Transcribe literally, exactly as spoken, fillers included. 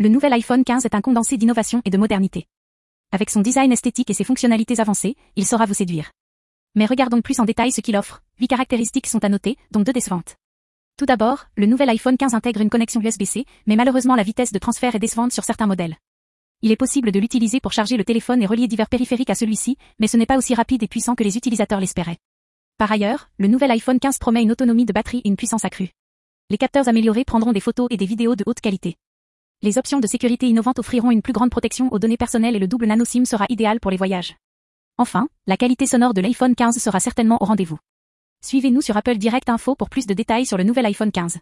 Le nouvel iPhone quinze est un condensé d'innovation et de modernité. Avec son design esthétique et ses fonctionnalités avancées, il saura vous séduire. Mais regardons plus en détail ce qu'il offre. huit caractéristiques sont à noter, dont deux décevantes. Tout d'abord, le nouvel iPhone quinze intègre une connexion U S B C, mais malheureusement la vitesse de transfert est décevante sur certains modèles. Il est possible de l'utiliser pour charger le téléphone et relier divers périphériques à celui-ci, mais ce n'est pas aussi rapide et puissant que les utilisateurs l'espéraient. Par ailleurs, le nouvel iPhone quinze promet une autonomie de batterie et une puissance accrue. Les capteurs améliorés prendront des photos et des vidéos de haute qualité. Les options de sécurité innovantes offriront une plus grande protection aux données personnelles et le double nano SIM sera idéal pour les voyages. Enfin, la qualité sonore de l'iPhone quinze sera certainement au rendez-vous. Suivez-nous sur Apple Direct Info pour plus de détails sur le nouvel iPhone quinze.